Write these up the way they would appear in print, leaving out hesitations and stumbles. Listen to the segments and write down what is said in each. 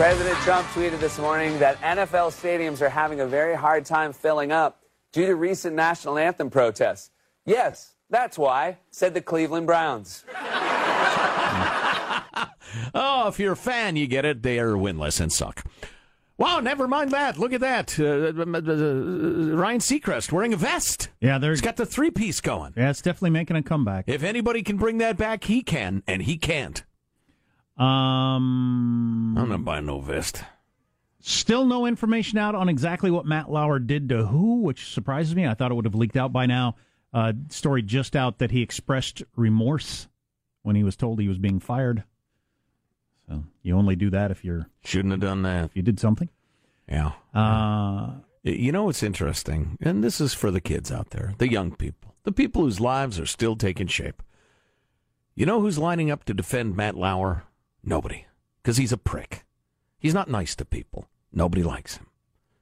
President Trump tweeted this morning that NFL stadiums are having a very hard time filling up due to recent national anthem protests. Yes, that's why, said the Cleveland Browns. Oh, if you're a fan, you get it. They are winless and suck. Wow, never mind that. Look at that. Ryan Seacrest wearing a vest. Yeah, he's got the three-piece going. Yeah, it's definitely making a comeback. If anybody can bring that back, he can, and he can't. I'm not buying no vest. Still no information out on exactly what Matt Lauer did to who, which surprises me. I thought it would have leaked out by now. Story just out that he expressed remorse when he was told he was being fired. So you only do that if you're... Shouldn't have done that. If you did something. Yeah. You know what's interesting? And this is for the kids out there, the young people, the people whose lives are still taking shape. You know who's lining up to defend Matt Lauer? Nobody, because he's a prick. He's not nice to people. Nobody likes him.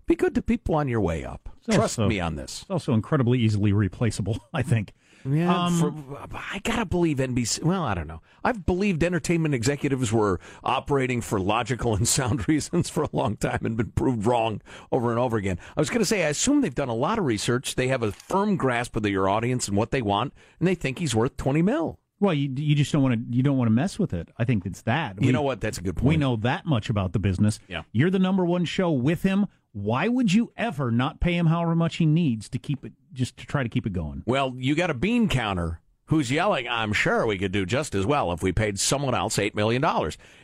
Be good to people on your way up. Trust me on this. It's also incredibly easily replaceable, I think. Yeah, I got to believe NBC. Well, I don't know. I've believed entertainment executives were operating for logical and sound reasons for a long time and been proved wrong over and over again. I was going to say, I assume they've done a lot of research. They have a firm grasp of your audience and what they want, and they think he's worth $20 million. Well, you just don't want to mess with it. I think it's that. You know what? That's a good point. We know that much about the business. Yeah. You're the number one show with him. Why would you ever not pay him however much he needs to keep it, just to try to keep it going? Well, you got a bean counter who's yelling, I'm sure we could do just as well if we paid someone else $8 million.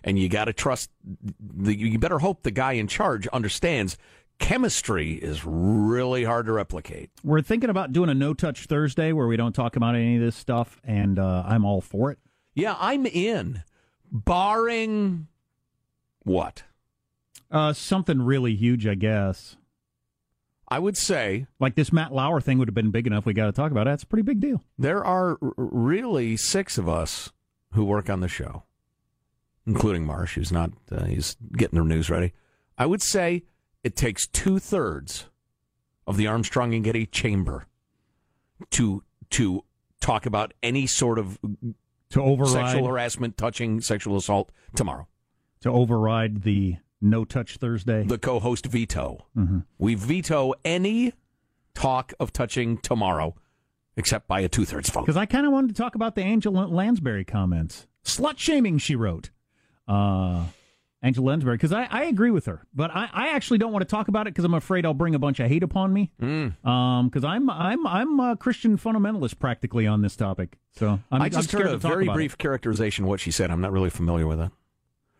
And you got to trust, you better hope the guy in charge understands chemistry is really hard to replicate. We're thinking about doing a no-touch Thursday where we don't talk about any of this stuff, and I'm all for it. Yeah, I'm in. Barring what? Something really huge, I guess. I would say... Like this Matt Lauer thing would have been big enough. We got to talk about it. That's a pretty big deal. There are really six of us who work on the show, including Marsh, who's not... he's getting their news ready. I would say it takes 2/3 of the Armstrong and Getty chamber to talk about any sort of sexual harassment, touching, sexual assault tomorrow. To override the... No Touch Thursday. The co-host veto. Mm-hmm. We veto any talk of touching tomorrow, except by a 2/3 vote. Because I kind of wanted to talk about the Angela Lansbury comments. Slut shaming, she wrote. Angela Lansbury, because I agree with her. But I actually don't want to talk about it because I'm afraid I'll bring a bunch of hate upon me. Because I'm a Christian fundamentalist practically on this topic. So I just heard a very brief characterization of what she said. I'm not really familiar with it.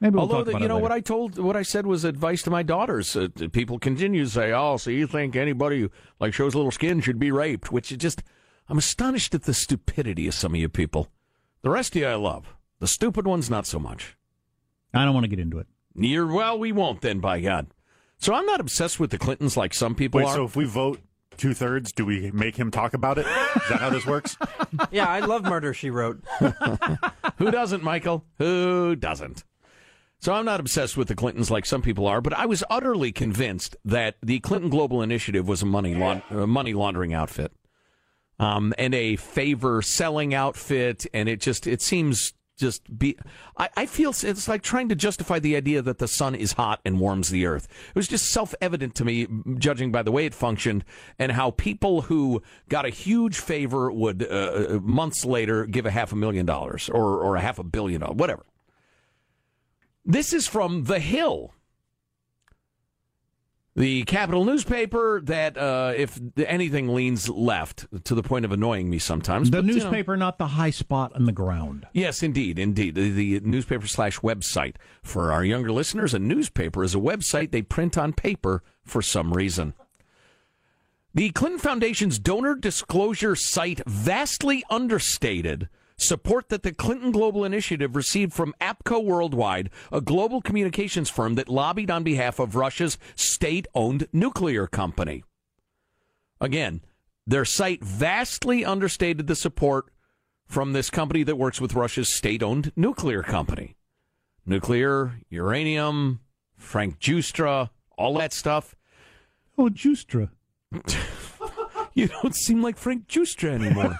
Maybe we'll Although, you know, what I said was advice to my daughters. People continue to say, oh, so you think anybody who like, shows a little skin should be raped, which is just, I'm astonished at the stupidity of some of you people. The rest of you I love. The stupid ones, not so much. I don't want to get into it. Well, we won't then, by God. So I'm not obsessed with the Clintons like some people are. So if we vote 2/3, do we make him talk about it? Is that how this works? Yeah, I love Murder, She Wrote. Who doesn't, Michael? Who doesn't? So I'm not obsessed with the Clintons like some people are, but I was utterly convinced that the Clinton Global Initiative was a money laundering outfit and a favor-selling outfit, and it seems just be... I feel it's like trying to justify the idea that the sun is hot and warms the earth. It was just self-evident to me, judging by the way it functioned, and how people who got a huge favor would, months later, give $500,000 or $500 million, whatever. This is from The Hill, the Capitol newspaper that, if anything, leans left to the point of annoying me sometimes. The newspaper, you know, not the high spot on the ground. Yes, indeed. The newspaper / website. For our younger listeners, a newspaper is a website they print on paper for some reason. The Clinton Foundation's donor disclosure site vastly understated support that the Clinton Global Initiative received from APCO Worldwide, a global communications firm that lobbied on behalf of Russia's state-owned nuclear company. Again, their site vastly understated the support from this company that works with Russia's state-owned nuclear company. Nuclear, uranium, Frank Giustra, all that stuff. Oh, Giustra. You don't seem like Frank Giustra anymore.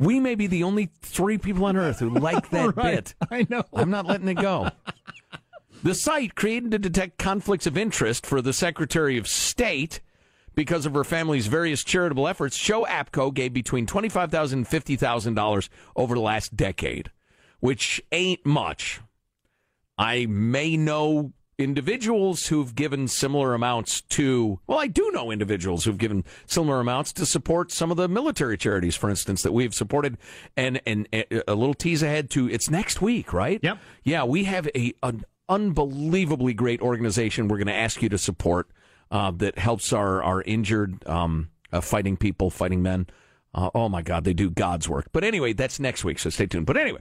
We may be the only three people on Earth who like that bit. I know. I'm not letting it go. The site, created to detect conflicts of interest for the Secretary of State because of her family's various charitable efforts, show APCO gave between $25,000 and $50,000 over the last decade, which ain't much. I may know individuals who've given similar amounts to, well, I do know individuals who've given similar amounts to support some of the military charities, for instance, that we've supported. And a little tease ahead to, it's next week, right? Yep. Yeah, we have an unbelievably great organization we're going to ask you to support that helps our injured fighting people, fighting men. Oh, my God, they do God's work. But anyway, that's next week, so stay tuned. But anyway,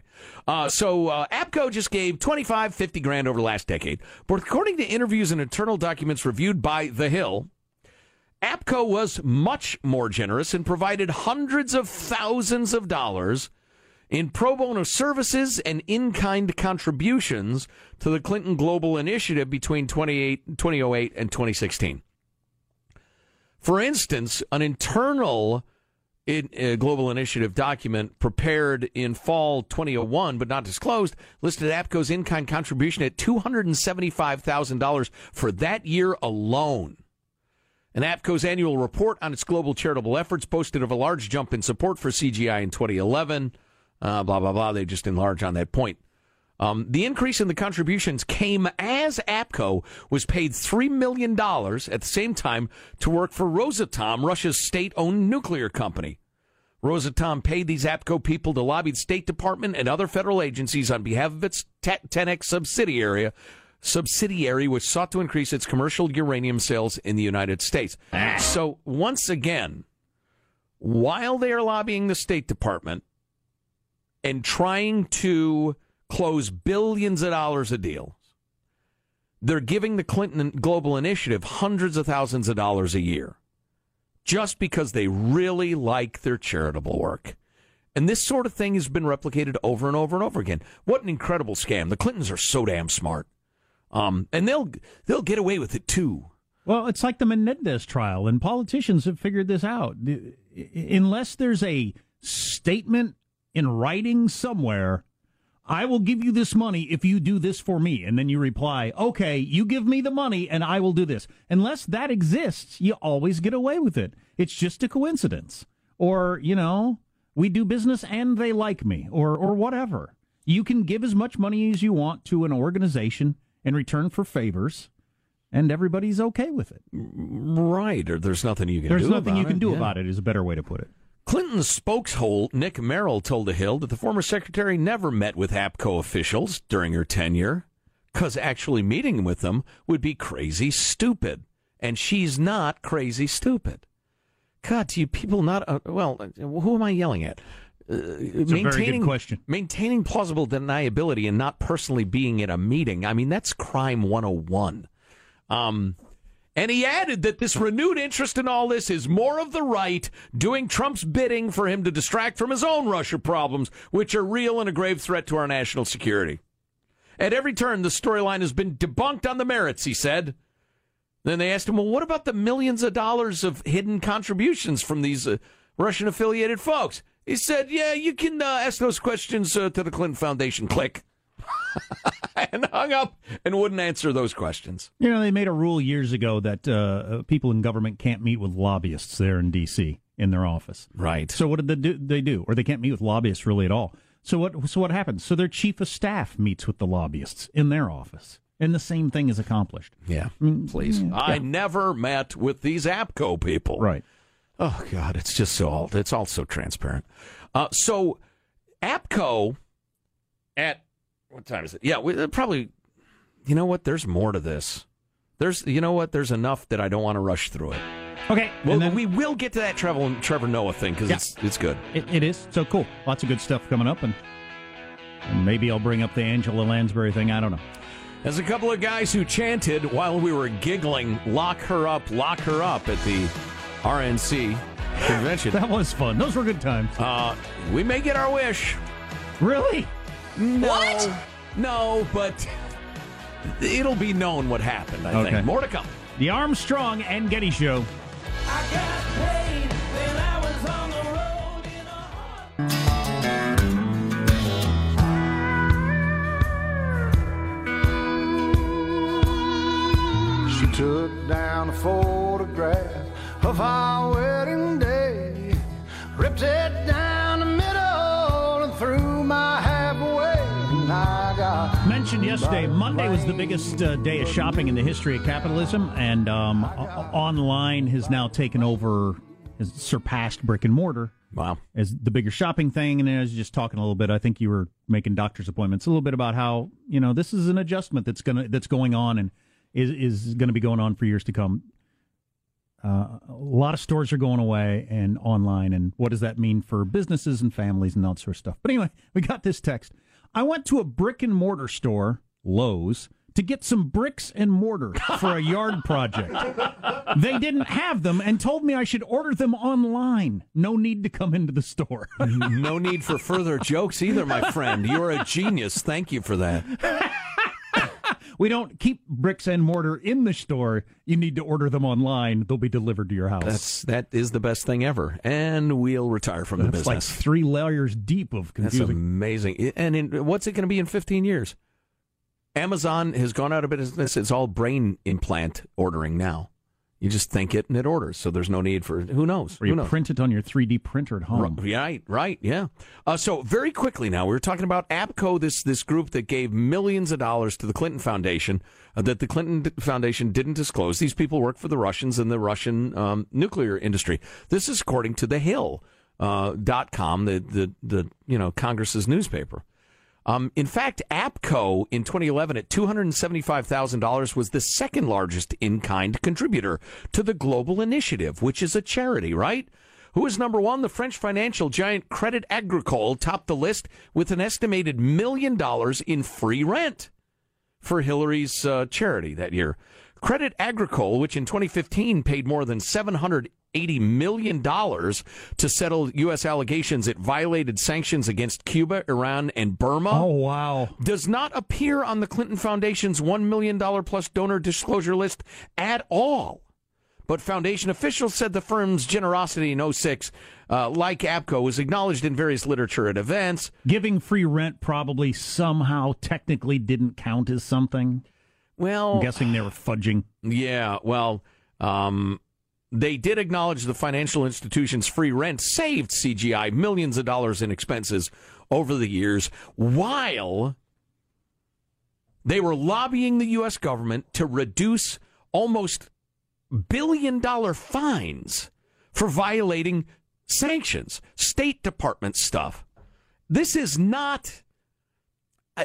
so APCO just gave $25,000-$50,000 over the last decade. But according to interviews and internal documents reviewed by The Hill, APCO was much more generous and provided hundreds of thousands of dollars in pro bono services and in-kind contributions to the Clinton Global Initiative between 2008 and 2016. For instance, an internal... A global initiative document prepared in fall 2001, but not disclosed, listed APCO's in-kind contribution at $275,000 for that year alone. And APCO's annual report on its global charitable efforts boasted of a large jump in support for CGI in 2011. Blah, blah, blah. They just enlarge on that point. The increase in the contributions came as APCO was paid $3 million at the same time to work for Rosatom, Russia's state-owned nuclear company. Rosatom paid these APCO people to lobby the State Department and other federal agencies on behalf of its Tenex subsidiary, which sought to increase its commercial uranium sales in the United States. So, once again, while they are lobbying the State Department and trying to close billions of dollars of deals, They're giving the Clinton Global Initiative hundreds of thousands of dollars a year just because they really like their charitable work. And this sort of thing has been replicated over and over and over again. What an incredible scam. The Clintons are so damn smart. And they'll get away with it, too. Well, it's like the Menendez trial, and politicians have figured this out. Unless there's a statement in writing somewhere, I will give you this money if you do this for me. And then you reply, okay, you give me the money and I will do this. Unless that exists, you always get away with it. It's just a coincidence. Or, you know, we do business and they like me, or whatever. You can give as much money as you want to an organization in return for favors, and everybody's okay with it. Right, or there's nothing you can do about it. There's nothing you can do about it is a better way to put it. Clinton's spokeshole, Nick Merrill, told The Hill that the former secretary never met with APCO officials during her tenure because actually meeting with them would be crazy stupid. And she's not crazy stupid. God, do you people not... well, who am I yelling at? It's a very good question. Maintaining plausible deniability and not personally being at a meeting. I mean, that's crime 101. And he added that this renewed interest in all this is more of the right doing Trump's bidding for him to distract from his own Russia problems, which are real and a grave threat to our national security. At every turn, the storyline has been debunked on the merits, he said. Then they asked him, well, what about the millions of dollars of hidden contributions from these Russian-affiliated folks? He said, yeah, you can ask those questions to the Clinton Foundation. Click. And hung up and wouldn't answer those questions. You know, they made a rule years ago that people in government can't meet with lobbyists there in D.C. in their office. Right. So what did they do? Or they can't meet with lobbyists really at all. So what happens? So their chief of staff meets with the lobbyists in their office. And the same thing is accomplished. Yeah. Please. Yeah. I never met with these APCO people. Right. Oh, God, it's just so old. It's all so transparent. So APCO at... What time is it? Yeah, probably, you know what? There's more to this. There's enough that I don't want to rush through it. Okay. Well, we will get to that Trevor Noah thing because it's good. It is. So cool. Lots of good stuff coming up. And maybe I'll bring up the Angela Lansbury thing. I don't know. There's a couple of guys who chanted while we were giggling, lock her up at the RNC convention. That was fun. Those were good times. We may get our wish. Really? No, what? No, but it'll be known what happened, I think. More to come. The Armstrong and Getty Show. I got paid when I was on the road in a heart. She took down a photograph of our wedding day, ripped it down the middle and threw my hat. Mentioned yesterday, Monday was the biggest day of shopping in the history of capitalism, and online has now taken over, has surpassed brick and mortar. Wow. As the bigger shopping thing, and I was just talking a little bit, I think you were making doctor's appointments, a little bit about how, you know, this is an adjustment that's going on and is going to be going on for years to come. A lot of stores are going away and online, and what does that mean for businesses and families and all that sort of stuff. But anyway, we got this text. I went to a brick-and-mortar store, Lowe's, to get some bricks and mortar for a yard project. They didn't have them and told me I should order them online. No need to come into the store. No need for further jokes either, my friend. You're a genius. Thank you for that. We don't keep bricks and mortar in the store. You need to order them online. They'll be delivered to your house. That is the best thing ever. And we'll retire from the business. That's like 3 layers deep of confusing. That's amazing. And what's it going to be in 15 years? Amazon has gone out of business. It's all brain implant ordering now. You just think it and it orders. So there's no need for, who knows? Or you print it on your 3D printer at home. Right, yeah. So very quickly now, we were talking about APCO, this group that gave millions of dollars to the Clinton Foundation, that the Clinton Foundation didn't disclose. These people work for the Russians and the Russian nuclear industry. This is according to The Hill, .com, the Congress's newspaper. In fact, APCO in 2011 at $275,000 was the second largest in-kind contributor to the Global Initiative, which is a charity, right? Who is number one? The French financial giant Crédit Agricole topped the list with an estimated $1 million in free rent. for Hillary's charity that year. Credit Agricole, which in 2015 paid more than $780 million to settle U.S. allegations it violated sanctions against Cuba, Iran, and Burma. Oh, wow. Does not appear on the Clinton Foundation's $1 million-plus donor disclosure list at all. But Foundation officials said the firm's generosity in 2006, like APCO, was acknowledged in various literature at events. Giving free rent probably somehow technically didn't count as something. Well, I'm guessing they were fudging. Yeah, well, they did acknowledge the financial institution's free rent saved CGI millions of dollars in expenses over the years while they were lobbying the U.S. government to reduce almost billion-dollar fines for violating sanctions, State Department stuff. This is not...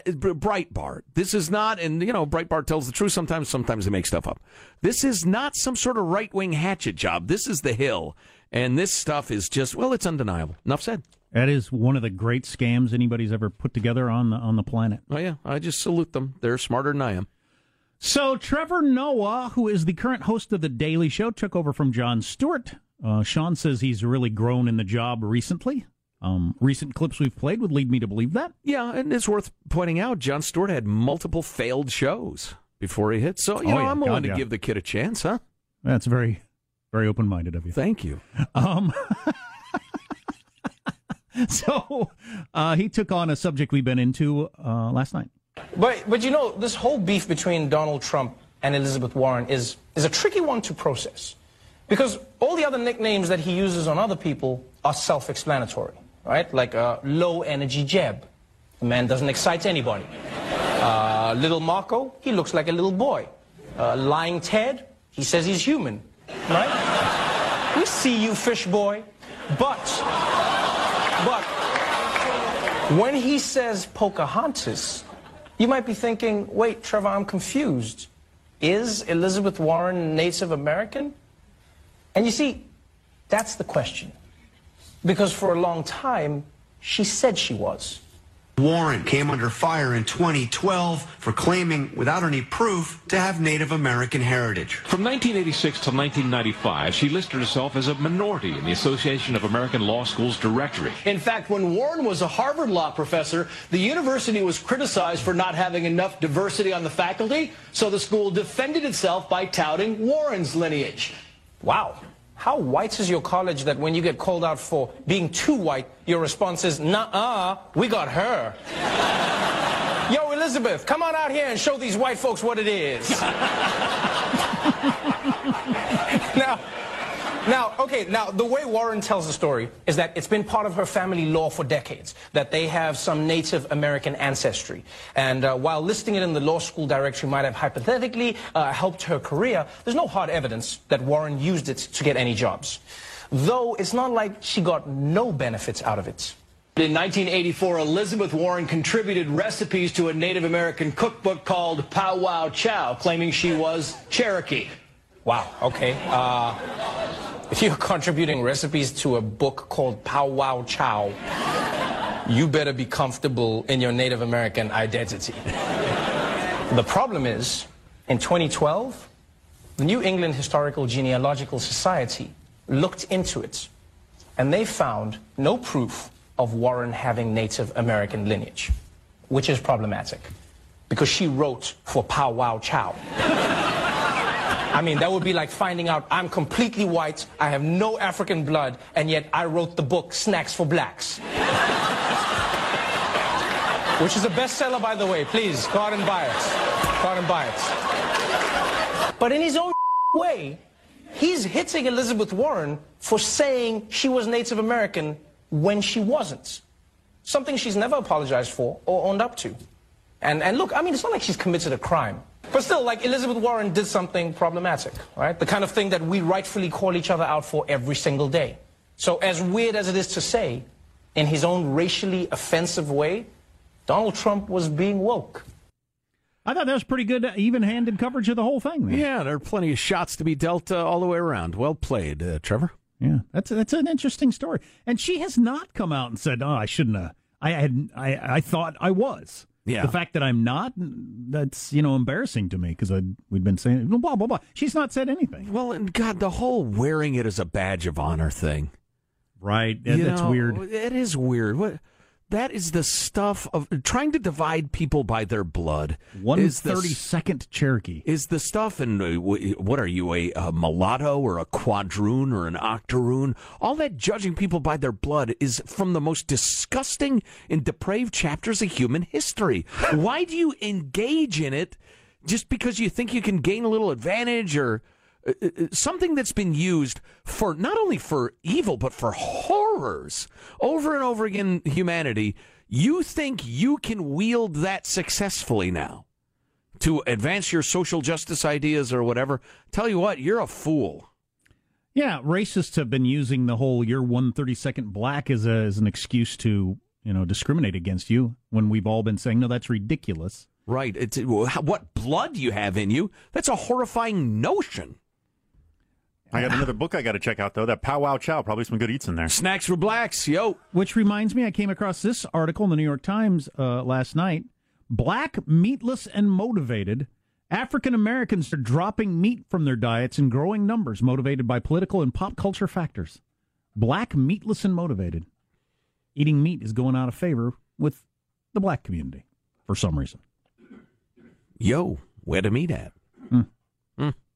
Breitbart. This is not, and you know, Breitbart tells the truth sometimes. Sometimes they make stuff up. This is not some sort of right-wing hatchet job. This is The Hill, and this stuff is just, well, it's undeniable. Enough said. That is one of the great scams anybody's ever put together on the planet. Oh yeah, I just salute them. They're smarter than I am. So Trevor Noah, who is the current host of The Daily Show, took over from Jon Stewart. Sean says he's really grown in the job recently. Recent clips we've played would lead me to believe that. Yeah, and it's worth pointing out, Jon Stewart had multiple failed shows before he hit. So, you know, yeah, I'm willing to give the kid a chance, huh? That's very, very open-minded of you. Thank you. So he took on a subject we've been into last night. But you know, this whole beef between Donald Trump and Elizabeth Warren is a tricky one to process. Because all the other nicknames that he uses on other people are self-explanatory. Right? Like low-energy Jeb. The man doesn't excite anybody. Little Marco, he looks like a little boy. Lying Ted, he says he's human. Right? We see you, fish boy. But when he says Pocahontas, you might be thinking, wait, Trevor, I'm confused. Is Elizabeth Warren Native American? And you see, that's the question. Because for a long time, she said she was. Warren came under fire in 2012 for claiming, without any proof, to have Native American heritage. From 1986 to 1995, she listed herself as a minority in the Association of American Law Schools directory. In fact, when Warren was a Harvard law professor, the university was criticized for not having enough diversity on the faculty, so the school defended itself by touting Warren's lineage. Wow. How white is your college that when you get called out for being too white, your response is, nuh-uh, we got her. Yo, Elizabeth, come on out here and show these white folks what it is. Now, the way Warren tells the story is that it's been part of her family law for decades, that they have some Native American ancestry. And while listing it in the law school directory might have hypothetically helped her career, there's no hard evidence that Warren used it to get any jobs. Though it's not like she got no benefits out of it. In 1984, Elizabeth Warren contributed recipes to a Native American cookbook called Pow Wow Chow, claiming she was Cherokee. Wow, okay. If you're contributing recipes to a book called Pow Wow Chow, you better be comfortable in your Native American identity. The problem is, in 2012, the New England Historical Genealogical Society looked into it, and they found no proof of Warren having Native American lineage, which is problematic, because she wrote for Pow Wow Chow. I mean, that would be like finding out I'm completely white, I have no African blood, and yet I wrote the book Snacks for Blacks. Which is a bestseller, by the way. Please, go out and buy it. Go out and buy it. But in his own way, he's hitting Elizabeth Warren for saying she was Native American when she wasn't. Something she's never apologized for or owned up to. And look, I mean, it's not like she's committed a crime. But still, like, Elizabeth Warren did something problematic, right? The kind of thing that we rightfully call each other out for every single day. So as weird as it is to say, in his own racially offensive way, Donald Trump was being woke. I thought that was pretty good, even-handed coverage of the whole thing. Man. Yeah, there are plenty of shots to be dealt all the way around. Well played, Trevor. Yeah, that's an interesting story. And she has not come out and said, I shouldn't have. I thought I was. Yeah. The fact that I'm not, that's, you know, embarrassing to me because we'd been saying, blah, blah, blah. She's not said anything. Well, and God, the whole wearing it as a badge of honor thing. Right. That's weird. It is weird. That is the stuff of trying to divide people by their blood. 132nd Cherokee. Is the stuff, and what are you, a mulatto or a quadroon or an octoroon? All that judging people by their blood is from the most disgusting and depraved chapters of human history. Why do you engage in it just because you think you can gain a little advantage or something that's been used for not only for evil, but for horrors over and over again, humanity? You think you can wield that successfully now to advance your social justice ideas or whatever? Tell you what, you're a fool. Yeah, racists have been using the whole "you're 132nd black" as an excuse to, you know, discriminate against you when we've all been saying, no, that's ridiculous. Right. It's, what blood you have in you. That's a horrifying notion. I got another book I got to check out, though. That Pow Wow Chow, probably some good eats in there. Snacks for Blacks, yo. Which reminds me, I came across this article in the New York Times last night. Black, meatless, and motivated. African Americans are dropping meat from their diets in growing numbers, motivated by political and pop culture factors. Black, meatless, and motivated. Eating meat is going out of favor with the black community for some reason. Yo, where to meat at?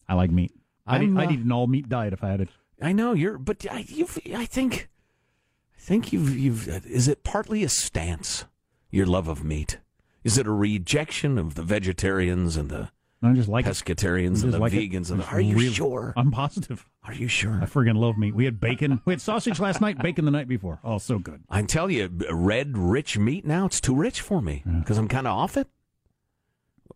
I like meat. I'd eat an all-meat diet if I had it. I know I think you've is it partly a stance, your love of meat? Is it a rejection of the vegetarians and the pescatarians and the vegans? And are you sure? I'm positive. Are you sure? I friggin' love meat. We had bacon. We had sausage last night, bacon the night before. Oh, so good. I tell you, red, rich meat now, it's too rich for me because I'm kind of off it.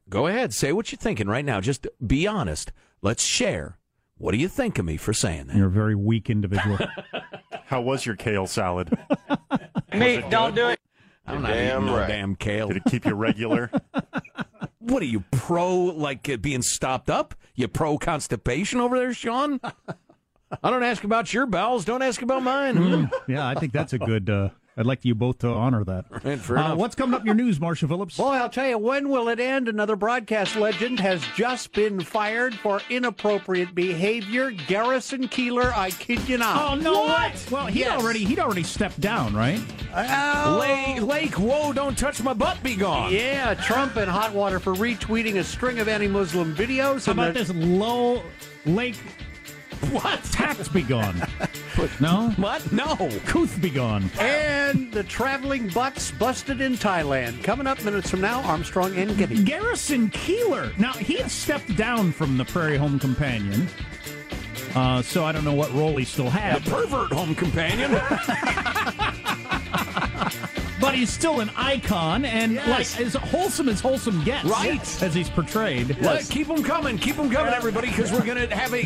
Go ahead. Say what you're thinking right now. Just be honest. Let's share. What do you think of me for saying that? You're a very weak individual. How was your kale salad? Meat, don't do it. I'm not eating no damn kale. Did it keep you regular? What are you, pro, like being stopped up? You pro constipation over there, Sean? I don't ask about your bowels. Don't ask about mine. Yeah, I think that's a good... I'd like you both to honor that. What's coming up in your news, Marsha Phillips? Boy, I'll tell you, when will it end? Another broadcast legend has just been fired for inappropriate behavior. Garrison Keillor, I kid you not. Oh, no. What? Well, he'd already stepped down, right? Lake, whoa, don't touch my butt, be gone. Yeah, Trump in hot water for retweeting a string of anti-Muslim videos. How about this low Lake... What? Tax be gone. No? What? No. Couth be gone. And the Traveling Butts busted in Thailand. Coming up minutes from now, Armstrong and Getty. Garrison Keillor. Now, he has stepped down from the Prairie Home Companion, so I don't know what role he still has. The Pervert Home Companion. But he's still an icon and like as wholesome gets, right? As he's portrayed. Yes. Keep them coming, everybody, because we're going to have a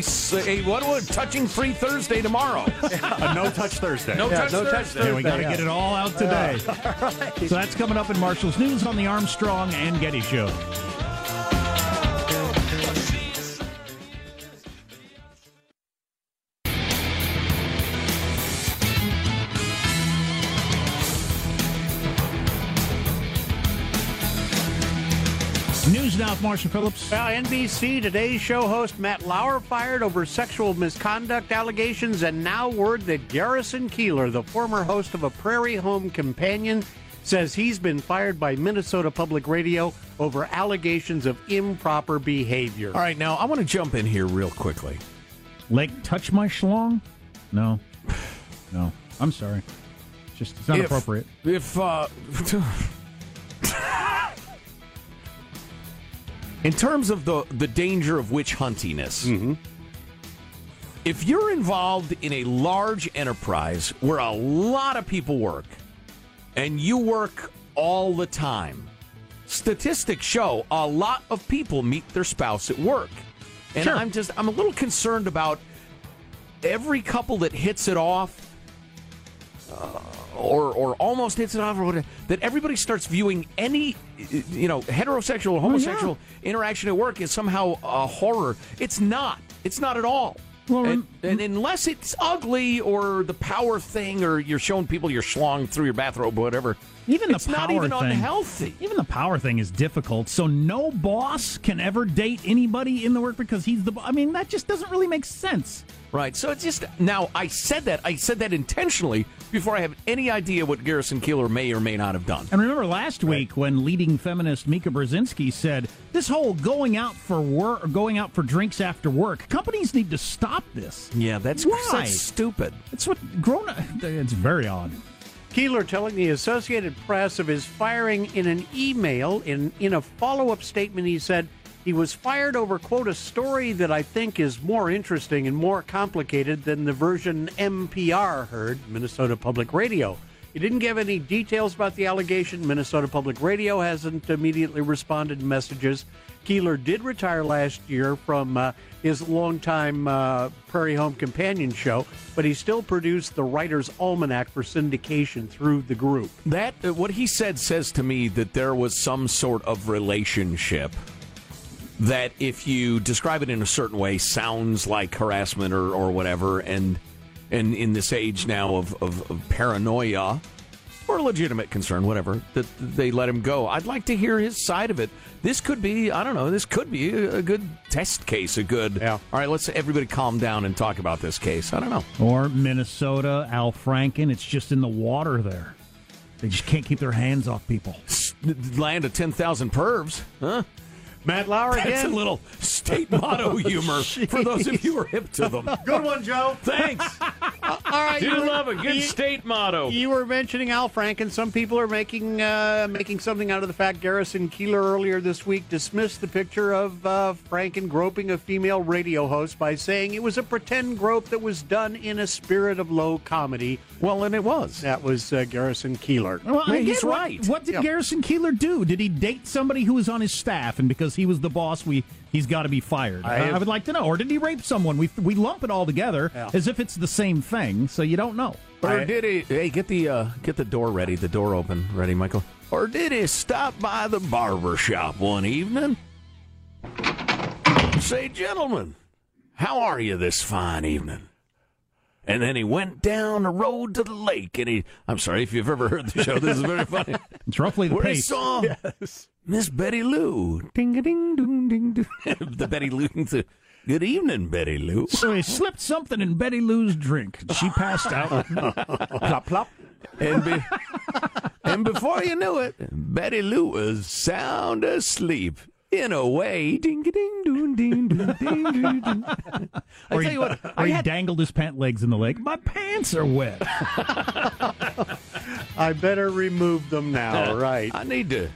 touching-free Thursday tomorrow. A no-touch Thursday. No-touch Thursday. We got to get it all out today. All right. So that's coming up in Marshall's News on the Armstrong and Getty Show. News now with Marsha Phillips. Well, NBC Today show host Matt Lauer fired over sexual misconduct allegations, and now word that Garrison Keillor, the former host of a Prairie Home Companion, says he's been fired by Minnesota Public Radio over allegations of improper behavior. All right, now I want to jump in here real quickly. Like, touch my schlong? No. I'm sorry. It's not appropriate. In terms of the danger of witch huntiness, if you're involved in a large enterprise where a lot of people work, and you work all the time, statistics show a lot of people meet their spouse at work. And sure. I'm a little concerned about every couple that hits it off, or almost hits it off, or whatever, that everybody starts viewing any... heterosexual or homosexual interaction at work is somehow a horror. It's not. It's not at all. Well, and unless it's ugly or the power thing or you're showing people your schlong through your bathrobe or whatever, Even the it's power not even thing, unhealthy. Even the power thing is difficult. So no boss can ever date anybody in the work because he's the boss. I mean, that just doesn't really make sense. Right. So it's just now I said that intentionally before I have any idea what Garrison Keillor may or may not have done. And remember last week when leading feminist Mika Brzezinski said this whole going out for drinks after work, companies need to stop this. Yeah, that's stupid. It's what grown up. It's very odd. Keillor telling the Associated Press of his firing in an email. In a follow-up statement, he said he was fired over, quote, a story that I think is more interesting and more complicated than the version MPR heard, Minnesota Public Radio. He didn't give any details about the allegation. Minnesota Public Radio hasn't immediately responded to messages. Keillor did retire last year from his longtime Prairie Home Companion show, but he still produced the Writer's Almanac for syndication through the group. That what he said says to me that there was some sort of relationship that if you describe it in a certain way sounds like harassment or whatever, and in this age now of paranoia or legitimate concern, whatever, that they let him go. I'd like to hear his side of it. This could be, I don't know, this could be a good test case, all right, let's everybody calm down and talk about this case. I don't know. Or Minnesota, Al Franken, it's just in the water there. They just can't keep their hands off people. Land of 10,000 pervs, huh? Matt Lauer again. That's a little state motto humor for those of you who are hip to them. Good one, Joe. Thanks. All right, do love a good state motto. You were mentioning Al Franken. Some people are making something out of the fact Garrison Keillor earlier this week dismissed the picture of Franken groping a female radio host by saying it was a pretend grope that was done in a spirit of low comedy. Well, and it was. That was Garrison Keillor. Well, I mean, he's right. What did Garrison Keillor do? Did he date somebody who was on his staff, and because he was the boss, he's got to be fired? I would like to know. Or did he rape someone? We lump it all together as if it's the same thing, so you don't know. Or did he? Hey, get the door ready. The door open, ready, Michael. Or did he stop by the barber shop one evening? Say, gentlemen, how are you this fine evening? And then he went down the road to the lake, and I'm sorry if you've ever heard the show. This is very funny. It's roughly the where pace. He saw Miss Betty Lou. Ding-a-ding-ding-ding-ding. The Betty Lou. Good evening, Betty Lou. So he slipped something in Betty Lou's drink. She passed out. Plop, plop. And before you knew it, Betty Lou was sound asleep. In a way, ding-a-ding-ding-ding-ding-ding-ding. Or he dangled his pant legs in the lake. My pants are wet. I better remove them now, right? I need to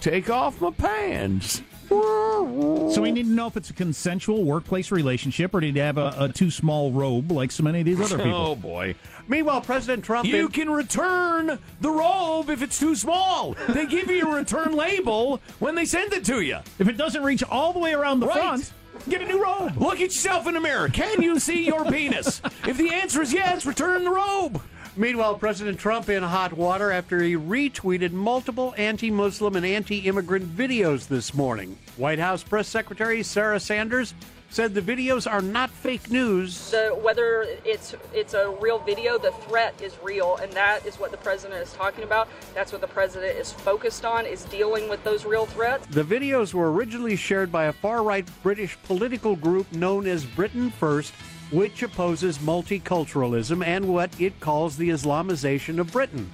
take off my pants. So we need to know if it's a consensual workplace relationship or did he have a too small robe like so many of these other people? Oh, boy. Meanwhile, President Trump... You can return the robe if it's too small. They give you a return label when they send it to you. If it doesn't reach all the way around the front, get a new robe. Look at yourself in the mirror. Can you see your penis? If the answer is yes, return the robe. Meanwhile, President Trump in hot water after he retweeted multiple anti-Muslim and anti-immigrant videos this morning. White House Press Secretary Sarah Sanders said the videos are not fake news. Whether it's a real video, the threat is real, and that is what the president is talking about. That's what the president is focused on, is dealing with those real threats. The videos were originally shared by a far-right British political group known as Britain First, which opposes multiculturalism and what it calls the Islamization of Britain.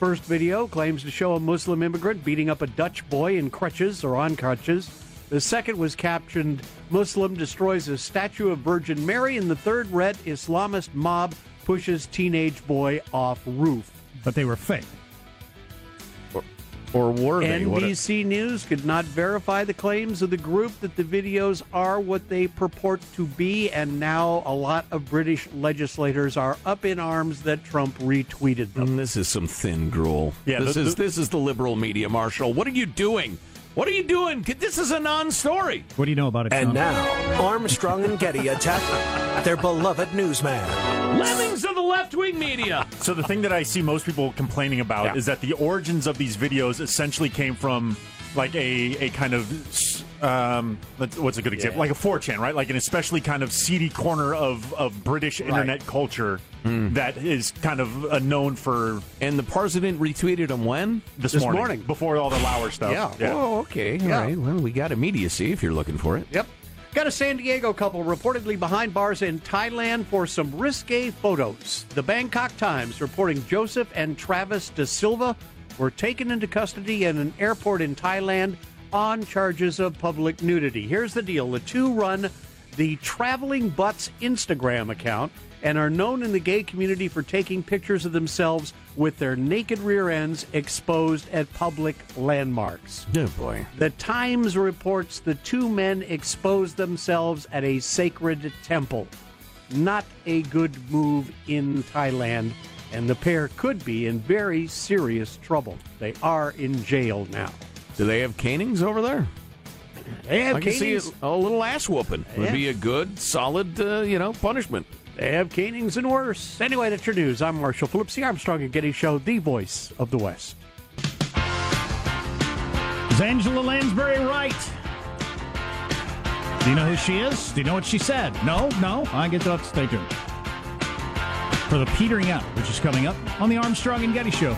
First video claims to show a Muslim immigrant beating up a Dutch boy in crutches or on crutches. The second was captioned, Muslim destroys a statue of Virgin Mary, and the third read, Islamist mob pushes teenage boy off roof. But they were fake. Or were they? NBC News could not verify the claims of the group that the videos are what they purport to be, and now a lot of British legislators are up in arms that Trump retweeted them. This is some thin gruel. Yeah, this is the liberal media, Marshall. What are you doing? What are you doing? This is a non-story. What do you know about it? And now, Armstrong and Getty attack their beloved newsman. Lemmings of the left-wing media. So the thing that I see most people complaining about is that the origins of these videos essentially came from like a kind of, what's a good example? Yeah. Like a 4chan, right? Like an especially kind of seedy corner of British internet culture that is kind of known for... And the president retweeted him when? This morning. Before all the Lauer stuff. Yeah. Oh, okay. All right. Well, we got immediacy if you're looking for it. Yep. Got a San Diego couple reportedly behind bars in Thailand for some risque photos. The Bangkok Times reporting Joseph and Travis Da Silva were taken into custody at an airport in Thailand on charges of public nudity. Here's the deal. The two run the Traveling Butts Instagram account and are known in the gay community for taking pictures of themselves with their naked rear ends exposed at public landmarks. Oh, boy. The Times reports the two men exposed themselves at a sacred temple. Not a good move in Thailand, and the pair could be in very serious trouble. They are in jail now. Do they have canings over there? They have canings. See a little ass whooping would be a good, solid, punishment. They have canings and worse. Anyway, that's your news. I'm Marshall Phillips, the Armstrong and Getty Show, the voice of the West. Is Angela Lansbury right? Do you know who she is? Do you know what she said? No? I get to stay tuned for the petering out, which is coming up on the Armstrong and Getty Show.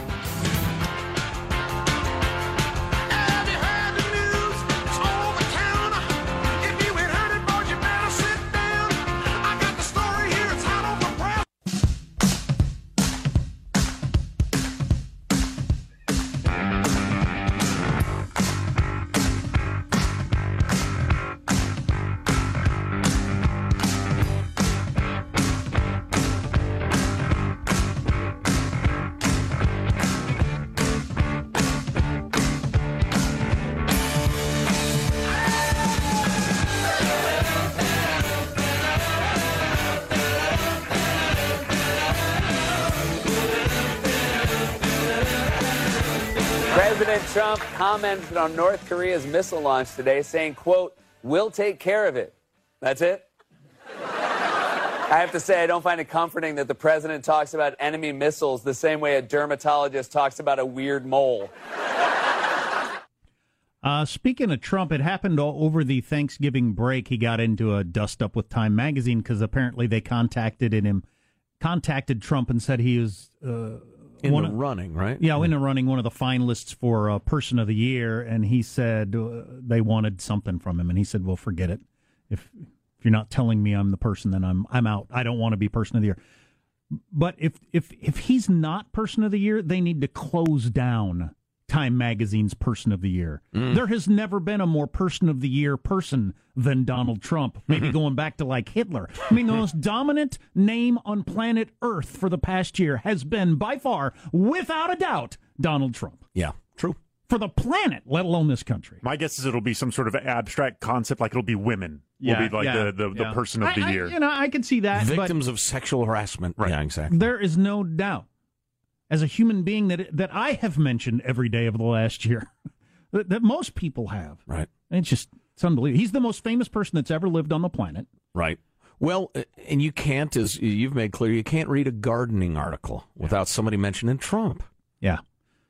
President Trump commented on North Korea's missile launch today, saying, quote, "We'll take care of it." That's it? I have to say, I don't find it comforting that the president talks about enemy missiles the same way a dermatologist talks about a weird mole. Speaking of Trump, it happened all over the Thanksgiving break. He got into a dust-up with Time magazine because apparently they contacted Trump and said he was... In the running, right? Yeah, in the running, one of the finalists for Person of the Year, and he said they wanted something from him, and he said, well, forget it. If you're not telling me I'm the person, then I'm out. I don't want to be Person of the Year. But if he's not Person of the Year, they need to close down Time magazine's Person of the Year. There has never been a more Person of the Year person than Donald Trump, maybe going back to like Hitler. I mean, the most dominant name on planet Earth for the past year has been, by far, without a doubt, Donald Trump. Yeah, true. For the planet, let alone this country. My guess is it'll be some sort of abstract concept, like it'll be women. Yeah, will be like the Person of the Year. I can see that. Victims of sexual harassment. Right. Yeah, exactly. There is no doubt. As a human being that I have mentioned every day of the last year, that most people have. Right. And it's unbelievable. He's the most famous person that's ever lived on the planet. Right. Well, and you can't, as you've made clear, you can't read a gardening article without somebody mentioning Trump. Yeah.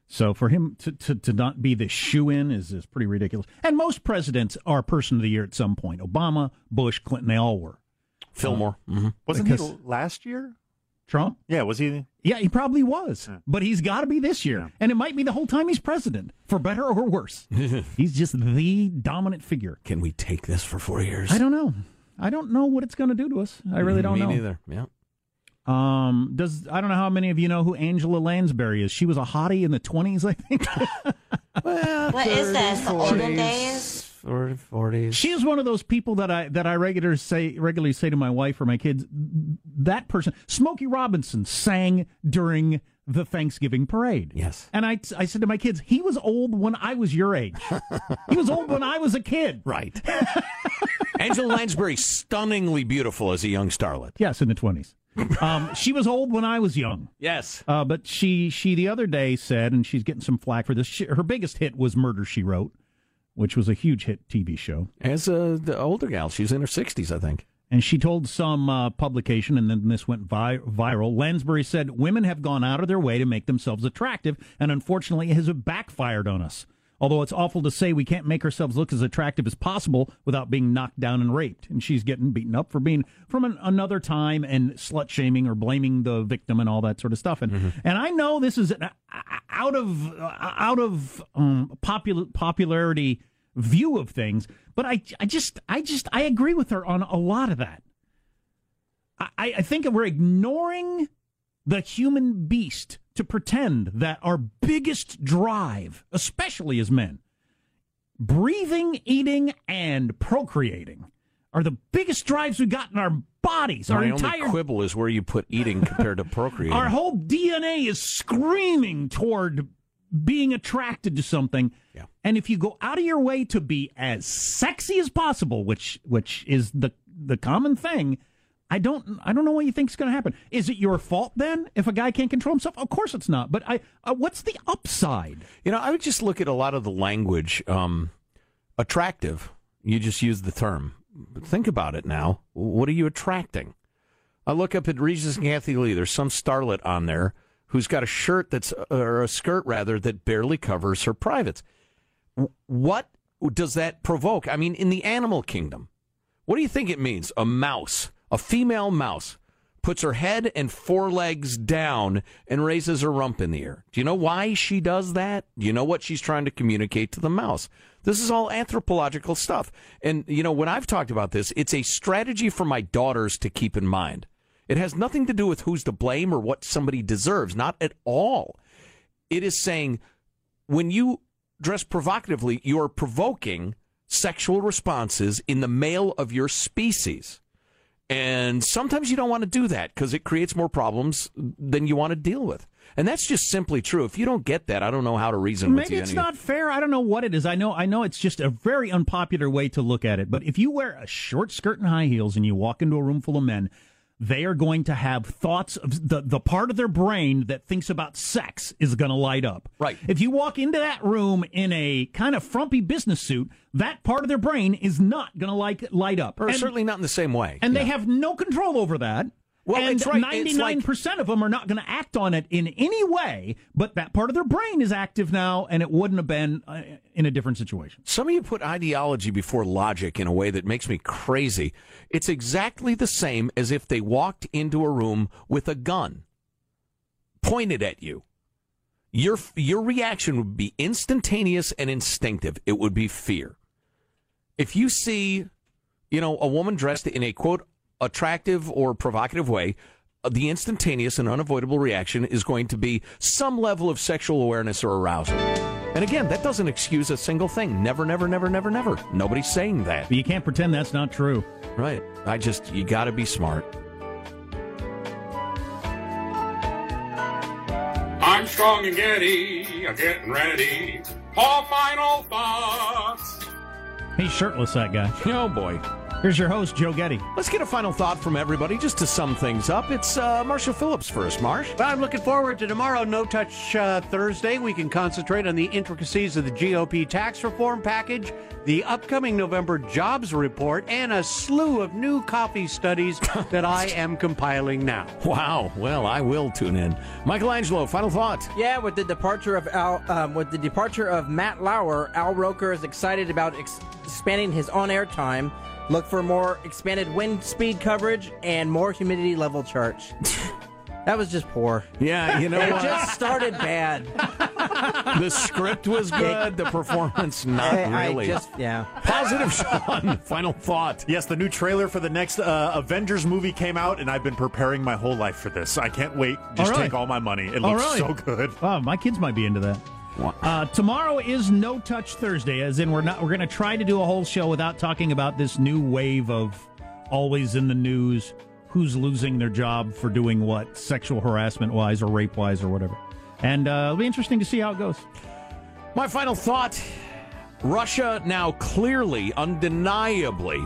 So for him to not be the shoo-in is pretty ridiculous. And most presidents are Person of the Year at some point. Obama, Bush, Clinton, they all were. Fillmore. Wasn't he last year? Trump? Yeah, was he? Yeah, he probably was. Yeah. But he's got to be this year. Yeah. And it might be the whole time he's president, for better or worse. He's just the dominant figure. Can we take this for 4 years? I don't know. I don't know what it's going to do to us. I really don't know. Me neither. Yeah. I don't know how many of you know who Angela Lansbury is. She was a hottie in the 20s, I think. Well, what 30s, is this? The olden days? 40s. She is one of those people that I regularly say to my wife or my kids, that person, Smokey Robinson, sang during the Thanksgiving parade. Yes. And I said to my kids, he was old when I was your age. He was old when I was a kid. Right. Angela Lansbury, stunningly beautiful as a young starlet. Yes, in the 20s. She was old when I was young. Yes. But she the other day said, and she's getting some flack for this, her biggest hit was Murder, She Wrote, which was a huge hit TV show. As the older gal, she's in her 60s, I think. And she told some publication, and then this went viral, Lansbury said, women have gone out of their way to make themselves attractive, and unfortunately it has backfired on us. Although it's awful to say, we can't make ourselves look as attractive as possible without being knocked down and raped. And she's getting beaten up for being from another time and slut-shaming or blaming the victim and all that sort of stuff. And and I know this is an out of popularity view of things, but I agree with her on a lot of that. I think we're ignoring the human beast to pretend that our biggest drive, especially as men, breathing, eating, and procreating, are the biggest drives we got in our bodies. Our entire only quibble is where you put eating compared to procreating. Our whole DNA is screaming toward being attracted to something. Yeah. And if you go out of your way to be as sexy as possible, which is the common thing, I don't know what you think is going to happen. Is it your fault then if a guy can't control himself? Of course it's not. But what's the upside? You know, I would just look at a lot of the language. Attractive. You just use the term. Think about it now. What are you attracting? I look up at Regis and Kathy Lee. There's some starlet on there who's got a shirt or a skirt rather that barely covers her privates. What does that provoke? I mean, in the animal kingdom, what do you think it means? A mouse. A female mouse puts her head and forelegs down and raises her rump in the air. Do you know why she does that? Do you know what she's trying to communicate to the mouse? This is all anthropological stuff. And, you know, when I've talked about this, it's a strategy for my daughters to keep in mind. It has nothing to do with who's to blame or what somebody deserves, not at all. It is saying when you dress provocatively, you are provoking sexual responses in the male of your species. And sometimes you don't want to do that because it creates more problems than you want to deal with. And that's just simply true. If you don't get that, I don't know how to reason with you. Maybe it's not fair. I don't know what it is. I know it's just a very unpopular way to look at it. But if you wear a short skirt and high heels and you walk into a room full of men, they are going to have thoughts of the part of their brain that thinks about sex is going to light up. Right. If you walk into that room in a kind of frumpy business suit, that part of their brain is not going to light up. Or certainly not in the same way. And they have no control over that. Well, and 99% of them are not going to act on it in any way, but that part of their brain is active now, and it wouldn't have been in a different situation. Some of you put ideology before logic in a way that makes me crazy. It's exactly the same as if they walked into a room with a gun pointed at you. Your reaction would be instantaneous and instinctive. It would be fear. If you see, you know, a woman dressed in a, quote, attractive or provocative way, the instantaneous and unavoidable reaction is going to be some level of sexual awareness or arousal. And again, that doesn't excuse a single thing. Never, never, never, never, never. Nobody's saying that. But you can't pretend that's not true. Right. You got to be smart. Armstrong and Getty are getting ready for final thoughts. He's shirtless, that guy. Oh, boy. Here's your host, Joe Getty. Let's get a final thought from everybody just to sum things up. It's Marshall Phillips first, Marsh. Well, I'm looking forward to tomorrow, no-touch Thursday. We can concentrate on the intricacies of the GOP tax reform package, the upcoming November jobs report, and a slew of new coffee studies that I am compiling now. Wow. Well, I will tune in. Michelangelo, final thought. Yeah, with the departure of Matt Lauer, Al Roker is excited about expanding his on-air time. Look for more expanded wind speed coverage and more humidity level charts. That was just poor. Yeah, you know what? It just started bad. The script was good. The performance, not really. Positive Sean, final thought. Yes, the new trailer for the next Avengers movie came out, and I've been preparing my whole life for this. I can't wait. Just take all my money. It looks so good. Wow, my kids might be into that. Tomorrow is No Touch Thursday, as in we're going to try to do a whole show without talking about this new wave of always in the news, who's losing their job for doing what, sexual harassment-wise or rape-wise or whatever. And it'll be interesting to see how it goes. My final thought, Russia now clearly, undeniably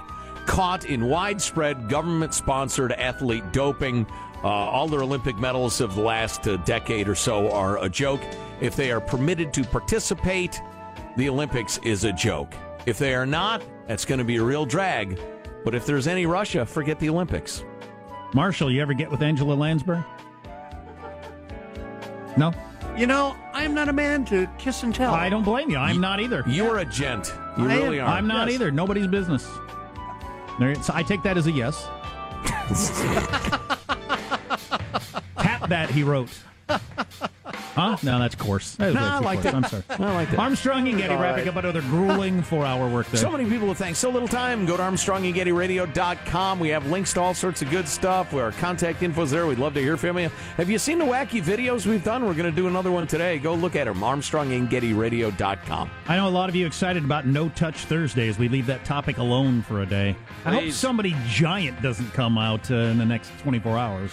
caught in widespread government-sponsored athlete doping. All their Olympic medals of the last decade or so are a joke. If they are permitted to participate, the Olympics is a joke. If they are not, that's going to be a real drag. But if there's any Russia, forget the Olympics. Marshall, you ever get with Angela Lansbury? No? You know, I'm not a man to kiss and tell. I don't blame you. I'm not either. You're a gent. You really are. I'm not either. Nobody's business. So I take that as a yes. Tap that, he wrote. Huh? No, that's coarse. That I like that. I'm sorry. I like that. Armstrong and Getty wrapping up another grueling 4-hour workday. So many people to thank. So little time. Go to ArmstrongandGettyRadio.com. We have links to all sorts of good stuff. Our contact info's there. We'd love to hear from you. Have you seen the wacky videos we've done? We're going to do another one today. Go look at them. ArmstrongandGettyRadio.com. I know a lot of you excited about No Touch Thursdays. We leave that topic alone for a day. Please. I hope somebody giant doesn't come out in the next 24 hours.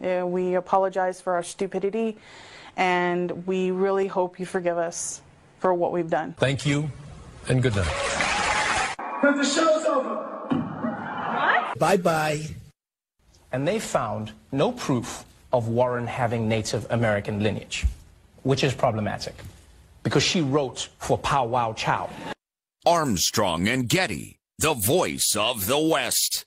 Yeah, we apologize for our stupidity. And we really hope you forgive us for what we've done. Thank you, and good night. But the show's over. What? Bye-bye. And they found no proof of Warren having Native American lineage, which is problematic, because she wrote for Pow Wow Chow. Armstrong and Getty, the voice of the West.